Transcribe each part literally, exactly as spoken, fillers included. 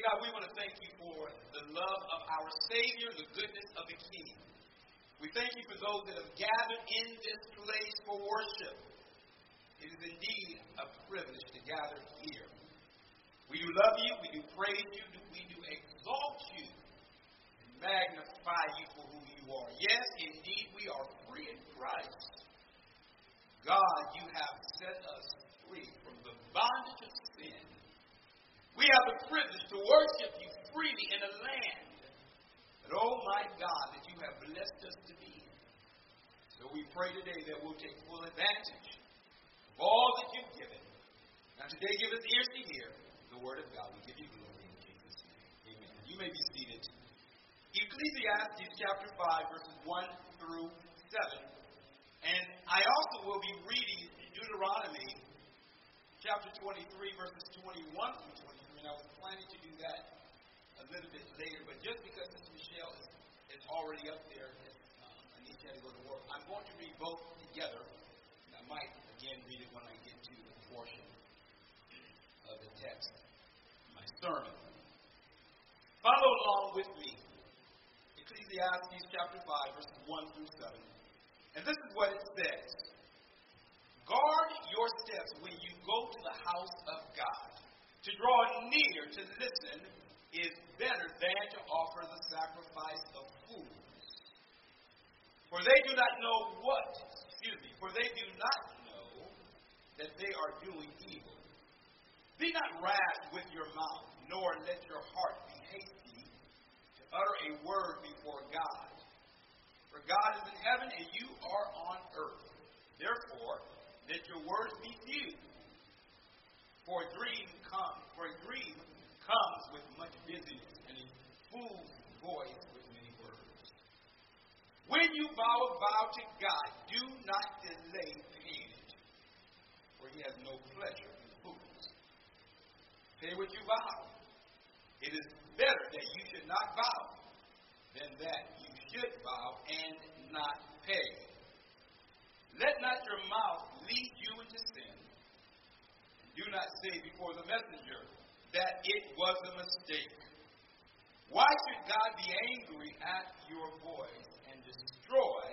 Dear God, we want to thank you for the love of our Savior, the goodness of the King. We thank you for those that have gathered in this place for worship. It is indeed a privilege to gather here. We do love you, we do praise you, we do exalt you, and magnify you for who you are. Yes, indeed, we are free in Christ. God, you have set us free from the bondage of sin. We have the privilege to worship you freely in a land that, oh my God, that you have blessed us to be in. So we pray today that we'll take full advantage of all that you've given. Now today, give us ears to hear the word of God. We give you glory in Jesus' name. Amen. You may be seated. Ecclesiastes chapter five, verses one through seven. And I also will be reading Deuteronomy chapter twenty-three, verses twenty-one through twenty-three. I was planning to do that a little bit later, but just because Miz Michelle is, is already up there, and um, Anisha had to go to work, I'm going to read both together, and I might again read it when I get to the portion of the text, my sermon. Follow along with me. Ecclesiastes chapter five, verses one through seven. And this is what it says. Guard your steps when you go to the house of God. To draw near to listen is better than to offer the sacrifice of fools. For they do not know what, excuse me, for they do not know that they are doing evil. Be not rash with your mouth, nor let your heart be hasty to utter a word before God. For God is in heaven and you are on earth. Therefore, let your words be few, for a dream comes, for a dream comes with much busyness, and a fool's voice with many words. When you vow a vow to God, do not delay paying it, for He has no pleasure in fools. Pay what you vow. It is better that you should not vow than that you should vow and not pay. Let not your mouth lead you into sin. Do not say before the messenger that it was a mistake. Why should God be angry at your voice and destroy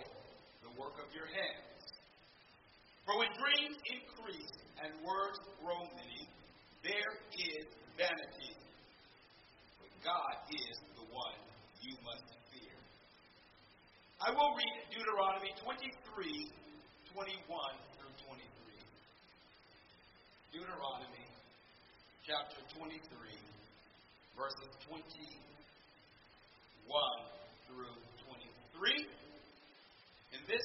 the work of your hands? For when dreams increase and words grow many, there is vanity. But God is the one you must fear. I will read Deuteronomy twenty-three. twenty-one through twenty-three. Deuteronomy chapter twenty-three, verses twenty-one through twenty-three. And this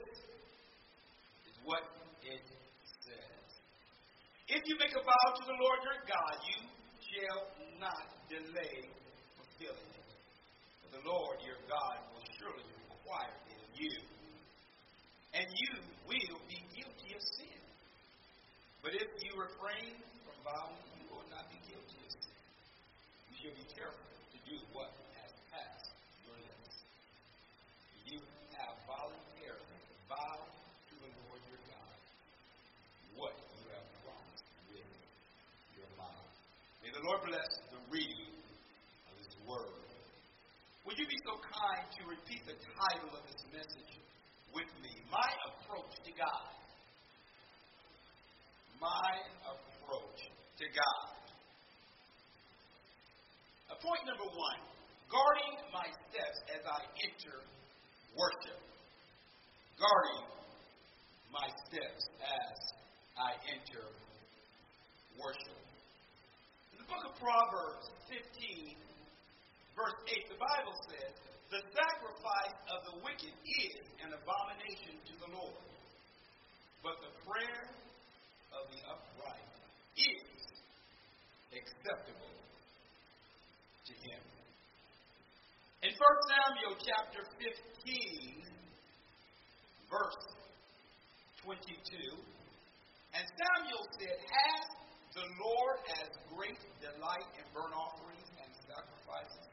is what it says. If you make a vow to the Lord your God, you shall not delay fulfilling it. For the Lord your God will surely require it of you. And you will be guilty of sin. But if you refrain from vowing, you will not be guilty of sin. You shall be careful to do what has passed your lips. You have voluntarily vowed to the Lord your God what you have promised with your mouth. May the Lord bless the reading of His word. Would you be so kind to repeat the title of this message with me? My approach to God. My approach to God. Uh, point number one, guarding my steps as I enter worship. Guarding my steps as I enter worship. In the book of Proverbs fifteen, verse eight, the Bible says, the sacrifice of the wicked is an abomination to the Lord, but the prayer of the upright is acceptable to Him. In First Samuel chapter fifteen, verse twenty-two, and Samuel said, "Has the Lord as great delight in burnt offerings and sacrifices,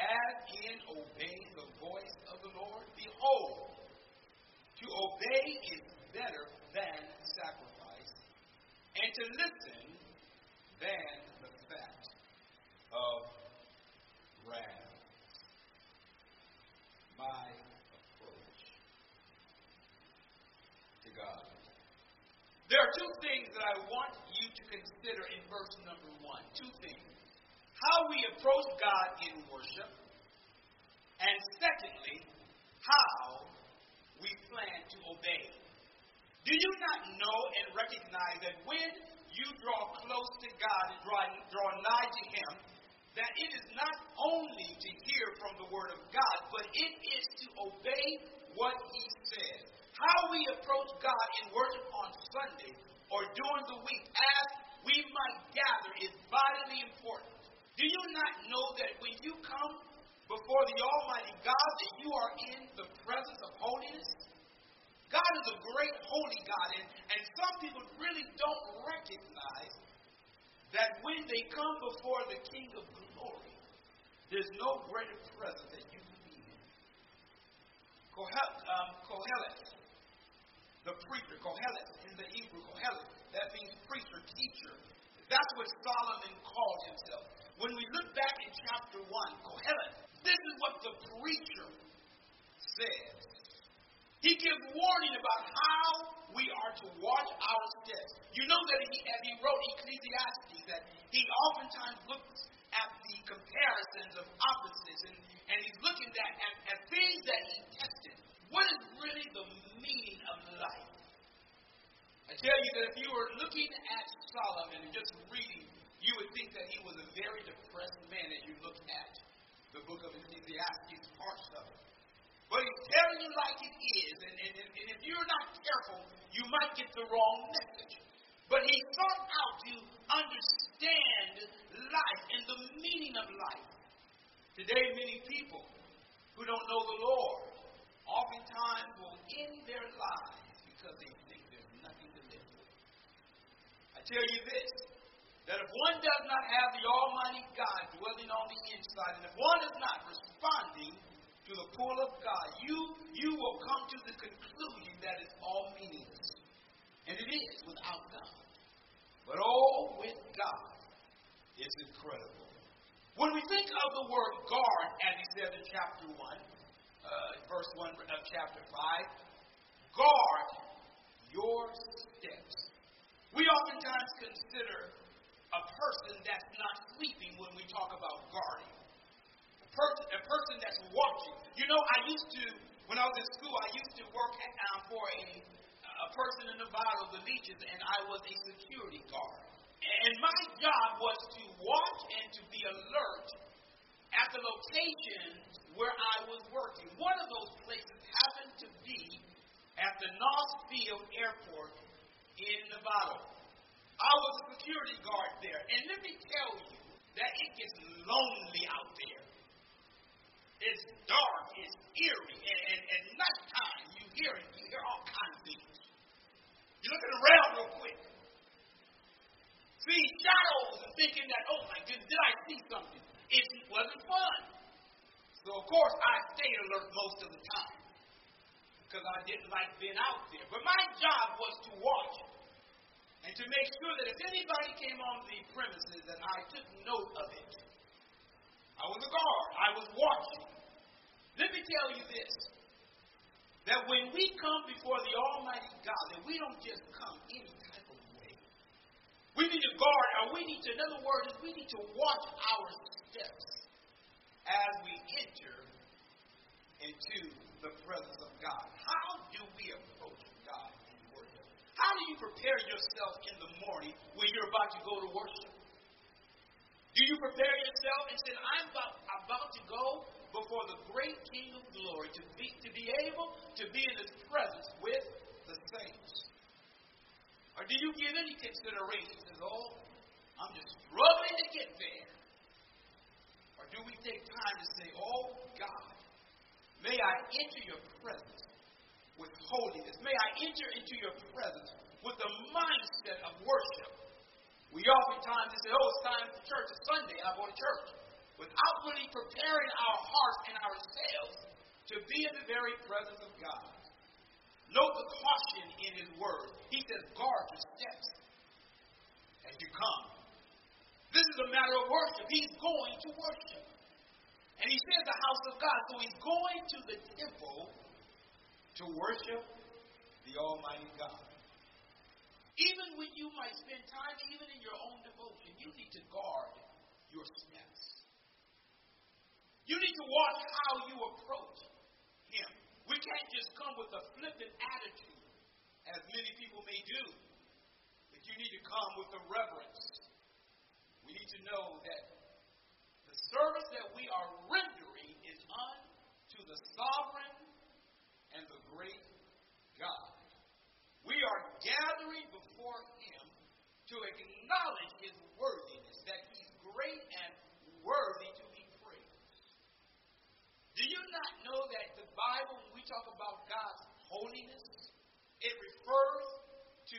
as in obeying the voice of the Lord? Behold, to obey is better than sacrifice, and to listen than the fat of God. There are two things that I want you to consider in verse number one. Two things. How we approach God in worship. And secondly, how we plan to obey. Do you not know and recognize that when you draw close to God and draw, draw nigh to Him, that it is not only to hear from the Word of God, but it is to obey what He says. How we approach God in worship on Sunday or during the week as we might gather is vitally important. Do you not know that when you come before the Almighty God that you are in the presence of holiness? God is a great holy God, and, and some people really don't recognize that when they come before the King of Glory, there's no greater presence that you can be in. Kohelet, the preacher, Kohelet in the Hebrew, Kohelet, that means preacher, teacher. That's what Solomon called himself. When we look back in chapter one, Kohelet, this is what the preacher says. He gives warning about how we are to watch our steps. You know that he, as he wrote Ecclesiastes, that he oftentimes looks at the comparisons of opposites, and, and he's looking at, at, at things that he tested. What is really the meaning of life? I tell you that if you were looking at Solomon and just reading, you would think that he was a very depressed man as you look at the book of Ecclesiastes, parts of it. But he's telling you like it is, and, and, and if you're not careful, you might get the wrong message. But he sought out to understand life and the meaning of life. Today, many people who don't know the Lord oftentimes will end their lives because they think there's nothing to live for. I tell you this, that if one does not have the Almighty God dwelling on the inside, and if one is not responding to the call of God, you you will come to the conclusion that it's all meaningless. And it is without God. But all with God is incredible. When we think of the word guard, as he says in chapter one, uh, verse one of chapter five, guard your steps. We oftentimes consider a person that's not sleeping when we talk about guarding. A, per- a person that's watching. You know, I used to, when I was in school, I used to work at, um, for a, a person in Nevada, the Legion, and I was a security guard. And my job was to watch and to be alert at the locations where I was working. One of those places happened to be at the Northfield Airport in Nevada. I was a security guard there. And let me tell you that it gets lonely out there. It's dark, it's eerie, and at nighttime you hear it, you hear all kinds of things. You're looking around real quick. See shadows and thinking that, oh my goodness, did I see something? It wasn't fun. So of course I stayed alert most of the time because I didn't like being out there. But my job was to watch and to make sure that if anybody came on the premises that I took note of it. I was a guard. I was watching. Let me tell you this, that when we come before the Almighty God, that we don't just come any type of way. We need to guard, or we need to, in other words, we need to watch our steps as we enter into the presence of God. How do we approach God in worship? How do you prepare yourself in the morning when you're about to go to worship? Do you prepare yourself and say, I'm about, about to go before the great King of Glory to be, to be able to be in His presence with the saints? Or do you give any consideration at all? I'm just struggling to get there. Or do we take time to say, oh God, may I enter your presence with holiness. May I enter into your presence with the mindset of worship. We oftentimes say, oh, it's time for church. It's Sunday, I'm going to church. Without really preparing our hearts and ourselves to be in the very presence of God. Note the caution in His word. He says, guard your steps as you come. This is a matter of worship. He's going to worship. And He says the house of God. So He's going to the temple to worship the Almighty God. Even when you might spend time, even in your own devotion, you need to guard your steps. You need to watch how you approach Him. We can't just come with a flippant attitude, as many people may do. But you need to come with the reverence. We need to know that the service that we are rendering is unto the sovereign and the great God. We are gathering before Him to acknowledge His worthiness, that He's great and worthy to be praised. Do you not know that the Bible, when we talk about God's holiness, it refers to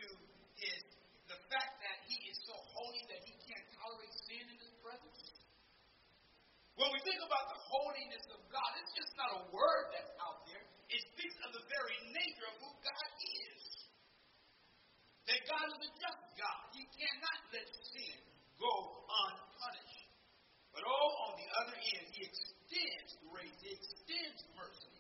His the fact that He is so holy that He can't tolerate sin in His presence? When we think about the holiness of God, it's just not a word that's out there. It speaks of the very nature of who God is. That God is a just God. He cannot let sin go unpunished. But oh, on the other end, He extends grace. He extends mercy.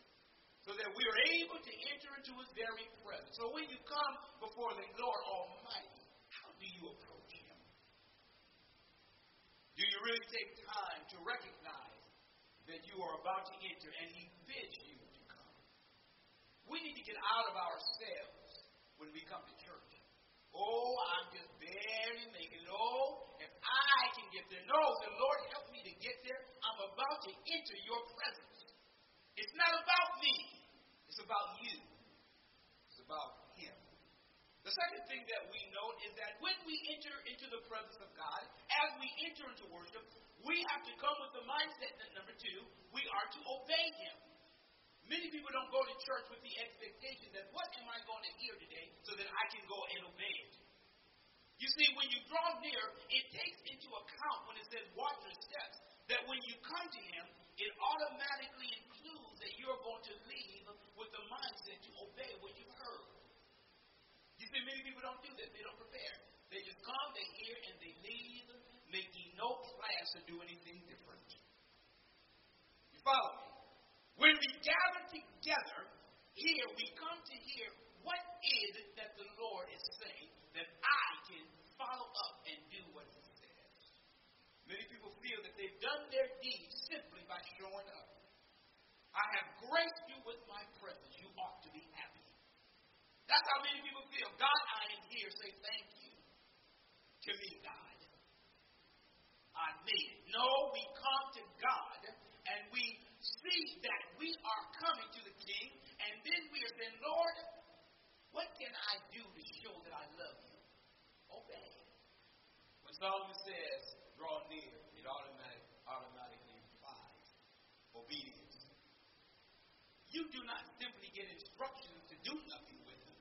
So that we are able to enter into His very presence. So when you come before the Lord Almighty, how do you approach Him? Do you really take time to recognize that you are about to enter and He bids you to come? We need to get out of ourselves when we come to church. Oh, I'm just barely making it. Oh, if I can get there. No, the Lord help me to get there. I'm about to enter your presence. It's not about me. It's about you. It's about Him. The second thing that we note is that when we enter into the presence of God, as we enter into worship, we have to come with the mindset that, number two, we are to obey Him. Many people don't go to church with the expectation that what am I going to hear today so that I can go and obey it. You see, when you draw near, it takes into account when it says watch your steps, that when you come to Him, it automatically includes that you're going to leave with the mindset to obey what you've heard. You see, many people don't do that. They don't prepare. They just come, they hear, and they leave, making no plans to do anything different. You follow me? When we gather together, here we come to hear what is it that the Lord is saying that I can follow up and do what He says. Many people feel that they've done their deeds simply by showing up. I have graced you with my presence. You ought to be happy. That's how many people feel. God, I am here. Say thank you to me, God. I made it. No, we come to God and we see that we are coming to the King, and then we are saying, Lord, what can I do to show that I love you? Obey. When Solomon says, draw near, it automatic, automatically implies obedience. You do not simply get instructions to do nothing with them.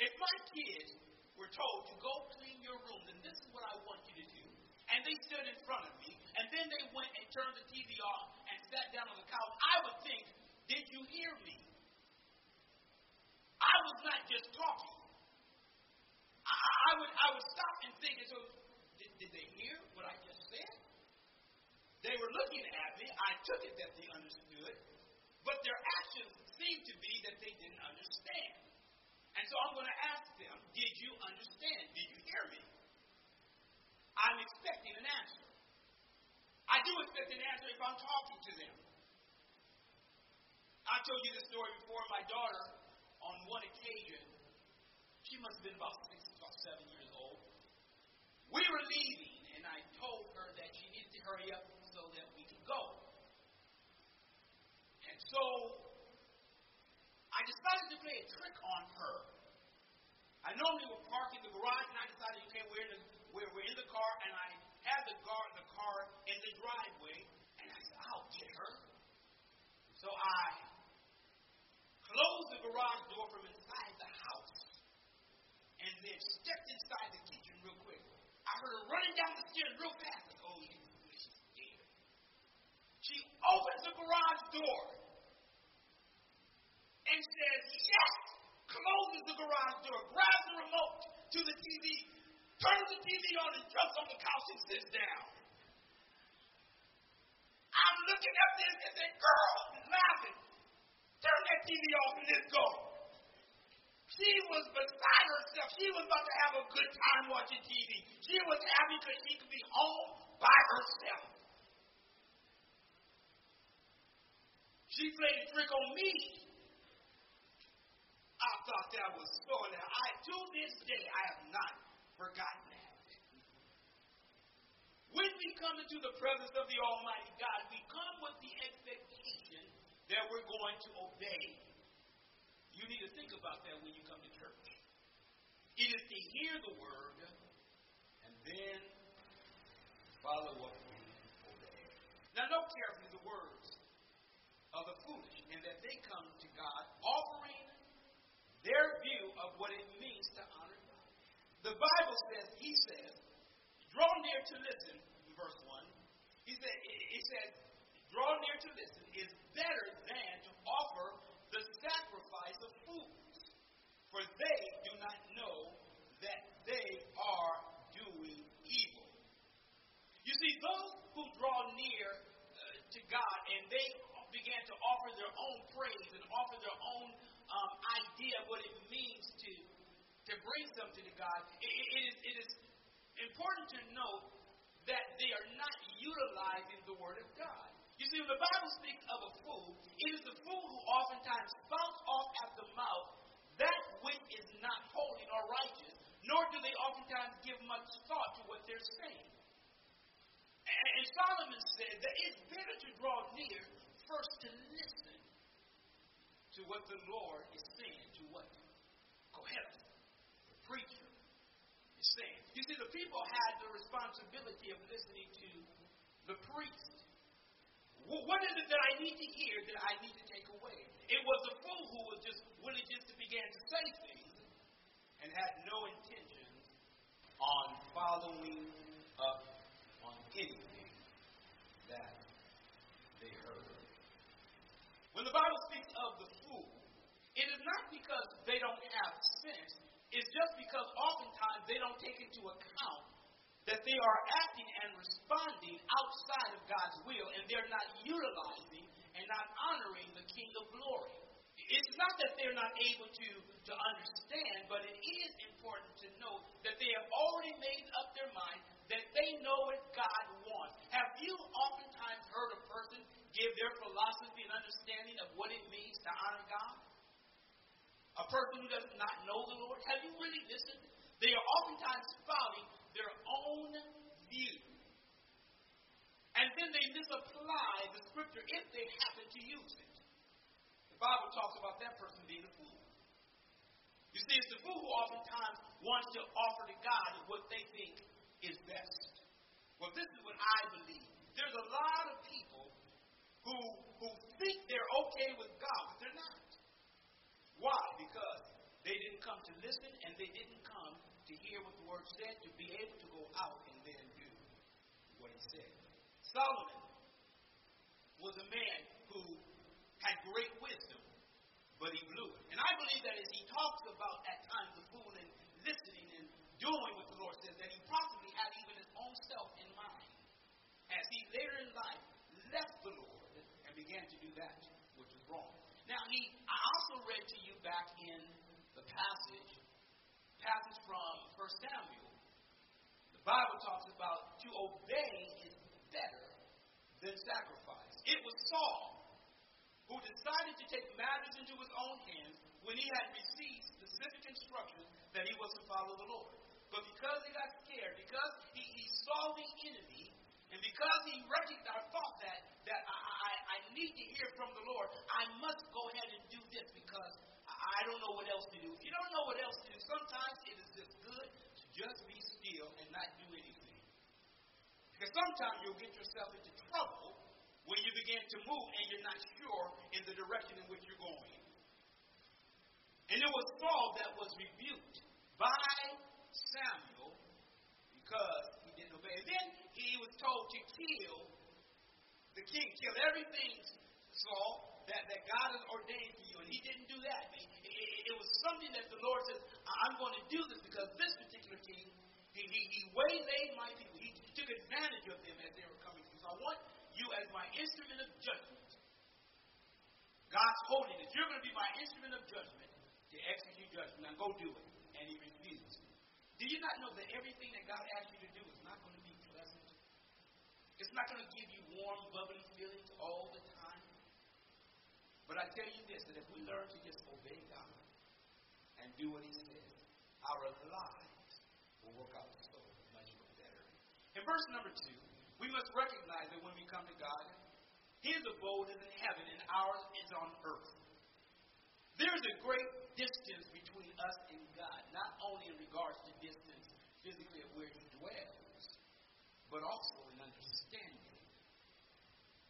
If my kids were told to go clean your room, then this is what I want you to do, and they stood in front of me, and then they went and turned the T V off and sat down on the couch, I would think, did you hear me? I was not just talking. I, I, would, I would stop and think, so, did, did they hear what I just said? They were looking at me. I took it that they understood, but their actions seemed to be that they didn't understand. And so I'm going to ask them, did you understand? Did you hear me? I'm expecting an answer. I do expect an answer if I'm talking to them. I told you this story before. My daughter, on one occasion, she must have been about six, about seven years old. We were leaving, and I told her that she needed to hurry up so that we could go. And so I decided to play a trick on her. I normally would park in the garage, and I decided, okay, we're in the We're, we're in the car, and I had the car, the car in the driveway, and I said, I'll get her. So I closed the garage door from inside the house and then stepped inside the kitchen real quick. I heard her running down the stairs real fast. I said, oh, she's scared. She opens the garage door and says, yes, closes the garage door, grabs the remote to the T V, turns the T V on and jumps on the couch and sits down. I'm looking at this and that girl is laughing. Turn that T V off and let's go. She was beside herself. She was about to have a good time watching T V. She was happy because she could be home by herself. She played trick on me. I thought that was so. Now, I, to this day, I have not forgotten that. When we come into the presence of the Almighty God, we come with the expectation that we're going to obey. You need to think about that when you come to church. It is to hear the word and then follow up and obey. Now, note carefully the words of the foolish, and that they come to God offering their view of what it means to honor God. The Bible says, he says, draw near to listen, verse one. He said, it says, draw near to listen is better than to offer the sacrifice of fools, for they do not know that they are doing evil. You see, those who draw near uh, to God and they began to offer their own praise and offer their own um, idea of what it means to, to bring something to God, it, it, is, it is important to note that they are not utilizing the Word of God. You see, when the Bible speaks of a fool, it is the fool who oftentimes spouts off at the mouth that which is not holy or righteous, nor do they oftentimes give much thought to what they're saying. And, and Solomon said that it's better to draw near first to listen to what the Lord is saying, to what Kohelet, the preacher, is saying. You see, the people had the responsibility of listening to the priest. Well, what is it that I need to hear that I need to take away? It was the fool who was just willing just to begin to say things and had no intention on following up on anything that they heard. When the Bible speaks of the fool, it is not because they don't have sense. It's just because oftentimes they don't take into account that they are acting and responding outside of God's will, and they're not utilizing and not honoring the King of Glory. It's not that they're not able to, to understand, but it is important to know that they have already made up their mind that they know what God wants. Have you oftentimes heard a person give their philosophy and understanding of what it means to honor God? A person who does not know the Lord? Have you really listened? They are oftentimes spouting their own view. And then they misapply the scripture if they happen to use it. The Bible talks about that person being a fool. You see, it's the fool who oftentimes wants to offer to God what they think is best. Well, this is what I believe. There's a lot of people who, who think they're okay with God, but they're not. Why? Because they didn't come to listen and they didn't come to hear what the word said, to be able to go out and then do what it said. Solomon was a man who had great wisdom, but he blew it. And I believe that as he talks about at times the fool and listening and doing what the Lord says, that he probably had even his own self in mind as he later in life left the Lord and began to do that which was wrong. Now, he, I also read to you back in the passage passage from First Samuel, the Bible talks about to obey is better than sacrifice. It was Saul who decided to take matters into his own hands when he had received specific instructions that he was to follow the Lord. But because he got scared, because he, he saw the enemy, and because he recognized, thought that, that I, I, I need to hear from the Lord, I must go ahead and do this because I don't know what else to do. If you don't know what else to do, sometimes it is just good to just be still and not do anything. Because sometimes you'll get yourself into trouble when you begin to move and you're not sure in the direction in which you're going. And it was Saul that was rebuked by Samuel because he didn't obey. And then he was told to kill the king, kill everything, Saul, That, that God has ordained for you, and he didn't do that. It, it, it was something that the Lord says, I'm going to do this because this particular king, he, he, he waylaid my people. He took advantage of them as they were coming through. So I want you as my instrument of judgment. God's holiness. You're going to be my instrument of judgment to execute judgment. Now go do it. And he refuses. Do you not know that everything that God asks you to do is not going to be pleasant? It's not going to give you warm, bubbly feelings all the time. But I tell you this, that if we learn to just obey God and do what he says, our lives will work out so much better. In verse number two, we must recognize that when we come to God, his abode is in heaven and ours is on earth. There's a great distance between us and God, not only in regards to distance physically of where he dwells, but also in understanding.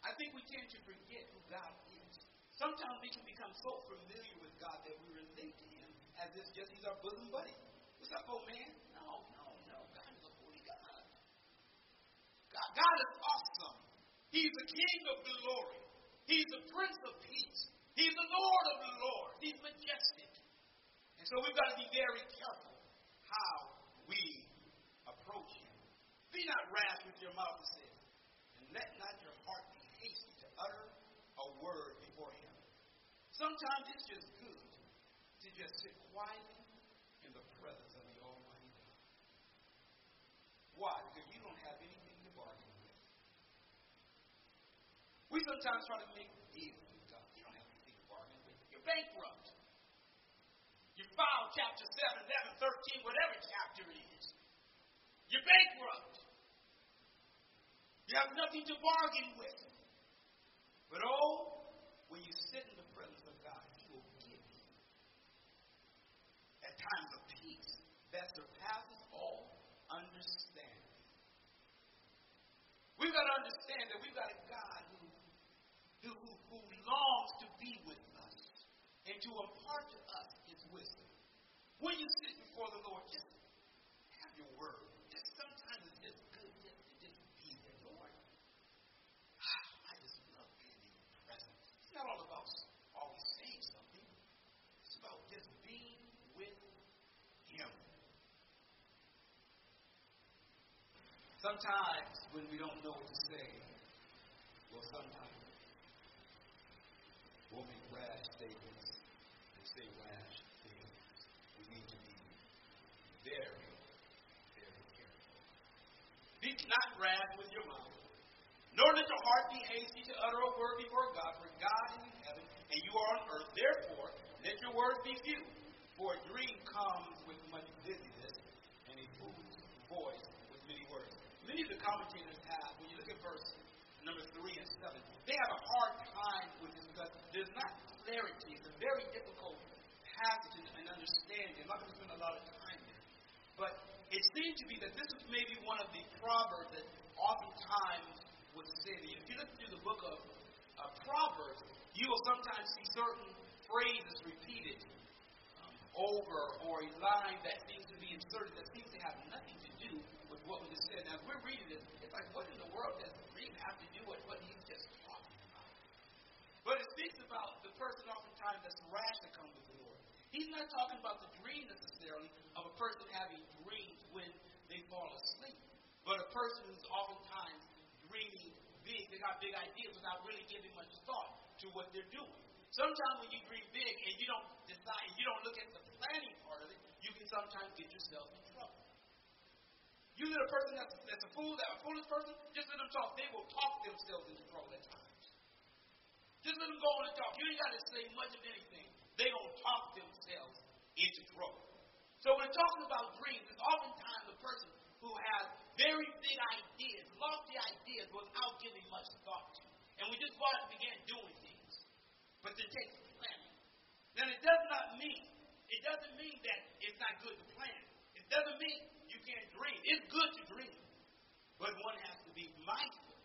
I think we tend to forget who God is. Sometimes we can become so familiar with God that we relate to him as if just he's our bosom buddy. What's up, old man? No, no, no. God is a holy God. God, God is awesome. He's the King of glory. He's the Prince of peace. He's the Lord of the Lord. He's majestic. And so we've got to be very careful how we approach him. Be not rash with your mouth, it says, and let not your heart be hasty to utter a word before him. Sometimes it's just good to just sit quietly in the presence of the Almighty God. Why? Because you don't have anything to bargain with. We sometimes try to make deals with God. You don't have anything to bargain with. You're bankrupt. You filed chapter seven, eleven, thirteen, whatever chapter it is. You're bankrupt. You have nothing to bargain with. But oh, when you sit in the presence of God, he will give you at times a peace that surpasses all understanding. We've got to understand that we've got a God who, who, who longs to be with us and to impart to us his wisdom. When you sit before the Lord, just have your word. Just sometimes it's just good just to just be there, Lord. It's not all about always saying something. It's about just being with him. Sometimes when we don't know what to say, well, sometimes we'll make rash statements and say rash things. We need to be very, very careful. Be not rash with your mouth. Nor let your heart be hasty to utter a word before God, for God is in heaven, and you are on earth. Therefore, let your words be few. For a dream comes with much busyness, and a fool's voice with many words. Many of the commentators have, when you look at verse number three and seven, they have a hard time with this because there's not clarity. It's a very difficult passage and understanding. I'm not going to spend a lot of time here. But it seems to be that this is maybe one of the proverbs that oftentimes would say that if you look through the book of uh, Proverbs, you will sometimes see certain phrases repeated um, over, or a line that seems to be inserted that seems to have nothing to do with what was just said. Now, if we're reading this, it's like, what in the world does it really have to do with what he's just talking about? But it speaks about the person oftentimes that's rash that comes with the Lord. He's not talking about the dream necessarily of a person having dreams when they fall asleep, but a person who's oftentimes dreaming big. They got big ideas without really giving much thought to what they're doing. Sometimes when you dream big and you don't decide, you don't look at the planning part of it, you can sometimes get yourself in trouble. You let a person that's, that's a fool, that a foolish person, just let them talk. They will talk themselves into trouble at times. Just let them go on and talk. You ain't got to say much of anything. They don't talk themselves into trouble. So when talking about dreams, it's oftentimes the person who has very big ideas, lofty ideas, without giving much thought to. And we just want to begin doing things. But it takes planning. Now, it does not mean, it doesn't mean that it's not good to plan. It doesn't mean you can't dream. It's good to dream. But one has to be mindful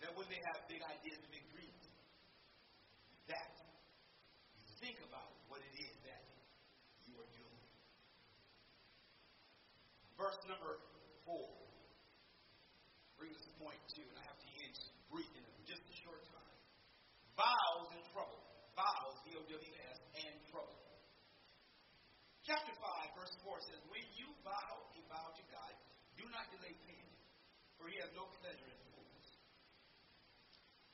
that when they have big ideas and big dreams, that you think about what it is that you are doing. Verse number four brings us to point two, and I have to end brief in just a short time. Vows and trouble. Vows, V O W S, and trouble. Chapter five, verse four says, when you vow a vow to God, do not delay paying it, for he has no pleasure in fools.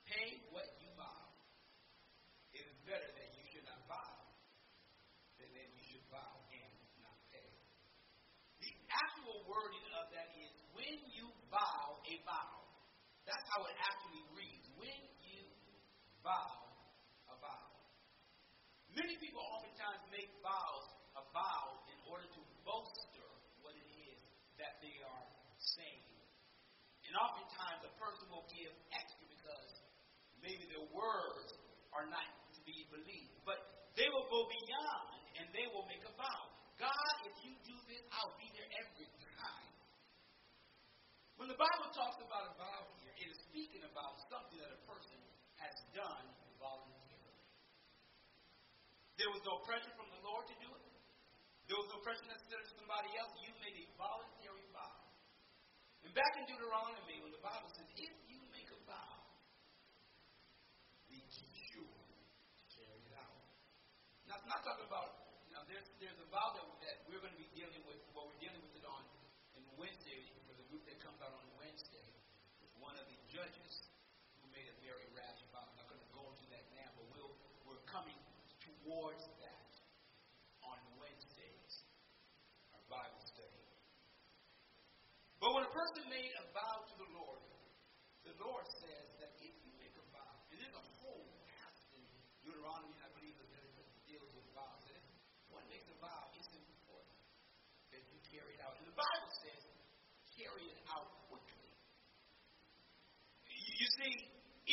Pay what you vow. It is better that you should not vow wording of that is, when you vow a vow. That's how it actually reads. When you vow a vow. Many people oftentimes make vows a vow in order to bolster what it is that they are saying. And oftentimes a person will give extra because maybe their words are not to be believed. But they will go beyond and they will make a vow. God, if you do this, I'll be there every time. When the Bible talks about a vow here, it is speaking about something that a person has done voluntarily. There was no pressure from the Lord to do it. There was no pressure necessarily to somebody else. You made a voluntary vow. And back in Deuteronomy, when the Bible says, if you make a vow, be sure to carry it out. Now, it's not talking about There's, there's a vow that, that we're going to be dealing with, well, we're dealing with it on in Wednesday, for the group that comes out on Wednesday, with one of the judges who made a very rash vow. I'm not going to go into that now, but we'll, we're coming towards that on Wednesdays, our Bible study. But when a person made a vow to the Lord, the Lord says that if you make a vow, and there's a whole passage in Deuteronomy, I believe, that deals with vows. Makes a vow, it's important that you carry it out. And the Bible says, carry it out quickly. You, you see,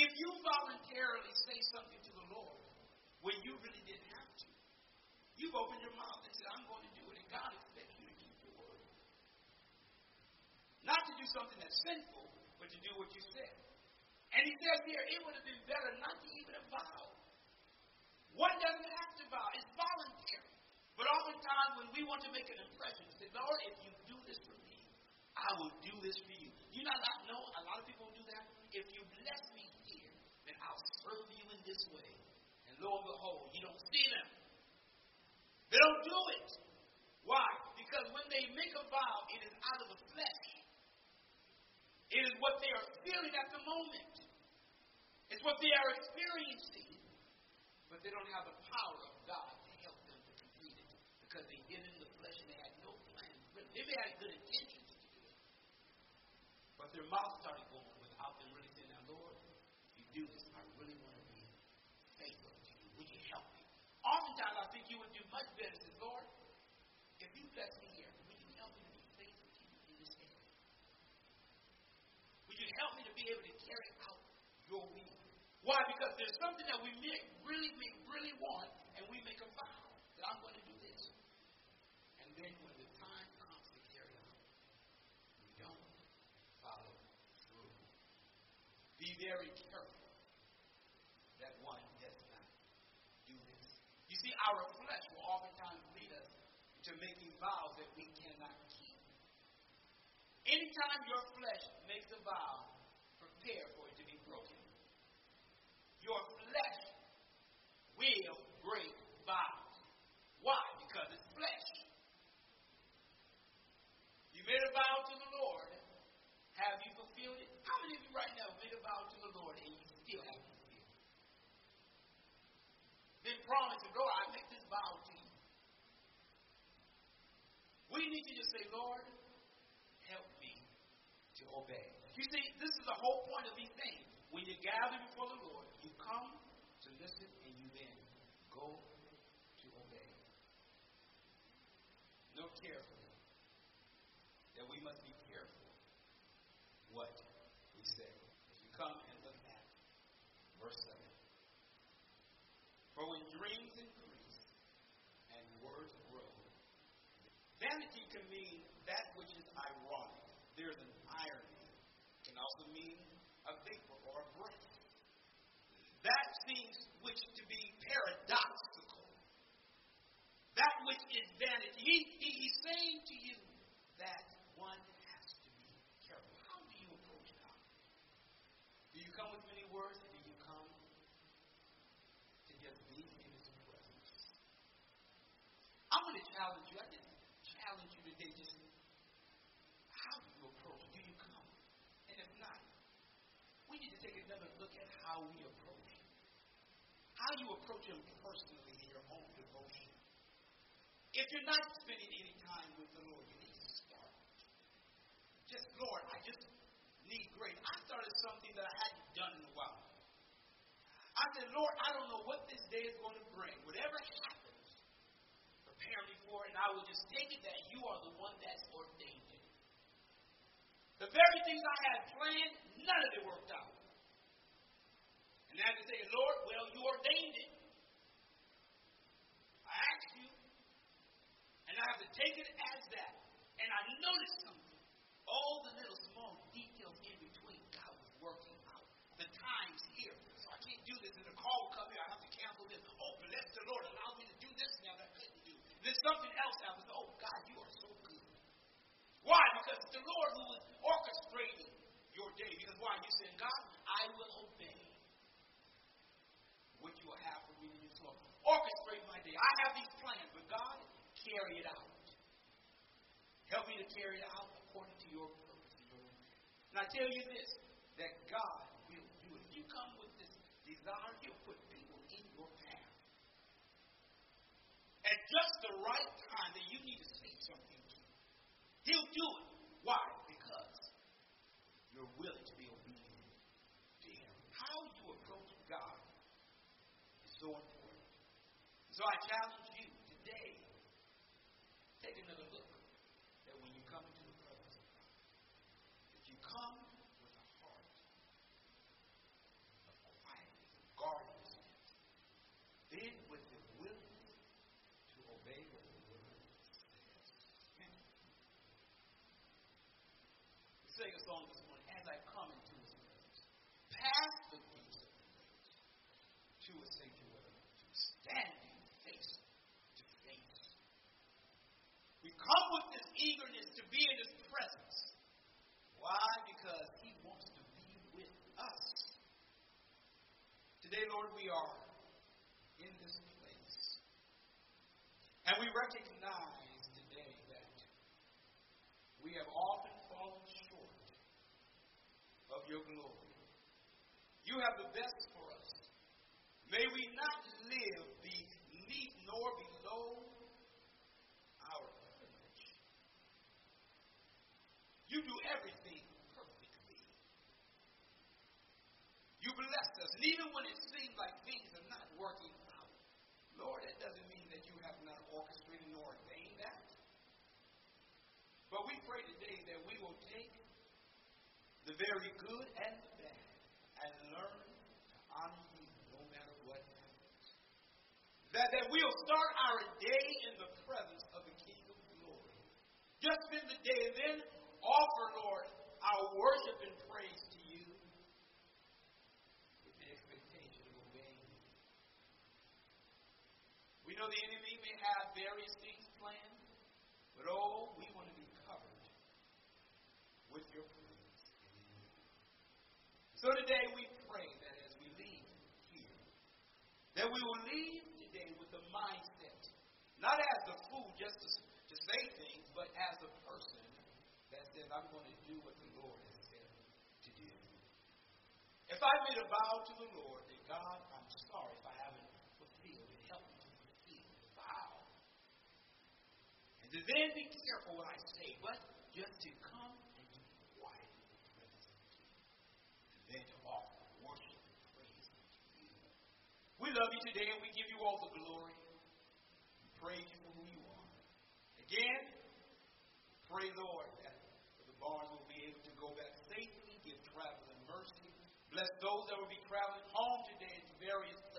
if you voluntarily say something to the Lord when you really didn't have to, you've opened your mouth and said, I'm going to do it, and God expects you to keep your word. Not to do something that's sinful, but to do what you said. And he says here, it would have been better not to even have vowed. One doesn't have to vow, it's voluntary. But oftentimes when we want to make an impression, say, Lord, if you do this for me, I will do this for you. You know, I know a lot of people do that. If you bless me here, then I'll serve you in this way. And lo and behold, you don't see them. They don't do it. Why? Because when they make a vow, it is out of the flesh. It is what they are feeling at the moment. It's what they are experiencing. But they don't have the power of God. Because they did it in the flesh and they had no plan. They may have good intentions to do it. But their mouth started going without them really saying, now, Lord, if you do this, I really want to be faithful to you. Would you help me? Oftentimes, I think you would do much better. Say, Lord, if you bless me here, would you help me to be faithful to you in this area? Would you help me to be able to carry out your will? Why? Because there's something that we may, really, we really want, and we make a vow that I'm going to do this. Then when the time comes to carry on, we don't follow through. Be very careful that one does not do this. You see, our flesh will oftentimes lead us to making vows that we cannot keep. Anytime your flesh makes a vow, prepare for it to be broken. Your flesh will break vows. Why? Because it's flesh. You made a vow to the Lord. Have you fulfilled it? How many of you right now made a vow to the Lord and you still haven't fulfilled it? Then promise the Lord, I make this vow to you. We need to just say, Lord, help me to obey. You see, this is the whole point of these things. When you gather before the Lord, you come to listen and you then go to obey. Look carefully. That we must be careful what we say. If you come and look at verse seven. For when dreams increase and words grow, vanity can mean that which is ironic. There's an irony. It can also mean a vapor or a breath. That seems which to be paradoxical. That which is vanity. He, he, he's saying to you that one has to be careful. How do you approach God? Do you come with many words, or do you come to just be in His presence? I'm going to challenge you. I just challenge you today. Just how do you approach? Do you come? And if not, we need to take another look at how we approach Him. How you approach Him personally in your own devotion. If you're not spending any time with the Lord, you need to start just, Lord, I just need grace. I started something that I hadn't done in a while. I said, Lord, I don't know what this day is going to bring. Whatever happens, prepare me for it, and I will just take it that you are the one that's ordained it. The very things I had planned, none of it worked out. And I just say, Lord, well, you ordained it. I asked you, and I have to take it as that. And I noticed something. All the little small details in between, God was working out. The time's here. So I can't do this. And the call will come here. I have to cancel this. Oh, bless the Lord. Allow me to do this now that I couldn't do. Then something else happens. Oh, God, you are so good. Why? Because it's the Lord who is orchestrating your day. Because why? You said, God, I will obey what you will have for me in this world. Orchestrate my day. I have these plans, but God, carry it out. Help me to carry it out according to your purpose. And I tell you this, that God will do it. If you come with this desire, he'll put people in your path at just the right time that you need to say something to. He'll do it. Why? Because you're willing to be obedient to him. How you approach God is so important. So I challenge you today, take another look. Come with a heart of quiet, guardlessness, then with the willingness to obey what the Lord says. We sang a song this morning, as I come into his presence, past the gates of the gates, to a sanctuary, standing face to face. We come with this eagerness to be in his presence. Why? Because he wants to be with us. Today, Lord, we are in this place. And we recognize today that we have often fallen short of your glory. You have the best for us. May we not live beneath nor below. You do everything perfectly. You bless us. And even when it seems like things are not working out, Lord, that doesn't mean that you have not orchestrated nor ordained that. But we pray today that we will take the very good and the bad and learn to honor you no matter what happens. That, that we'll start our day in the presence of the King of Glory. Just in the day, and then offer, Lord, our worship and praise to you with the expectation of obeying you. We know the enemy may have various things planned, but oh, we want to be covered with your praise. So today we pray that as we leave here, that we will leave today with the mindset, not as the fool just to, to say things, but as a person that says, I'm going to do what the Lord has said to do. If I made a vow to the Lord that, God, I'm sorry if I haven't fulfilled it, help me to fulfill the vow. And to then be careful what I say, but just to come and be quiet in the presence of you. And then to offer worship and praise to you. We love you today and we give you all the glory. We praise you for who you are. Again, pray, Lord, that the barns will be able to go back safely, give traveling mercy. Bless those that will be traveling home today in various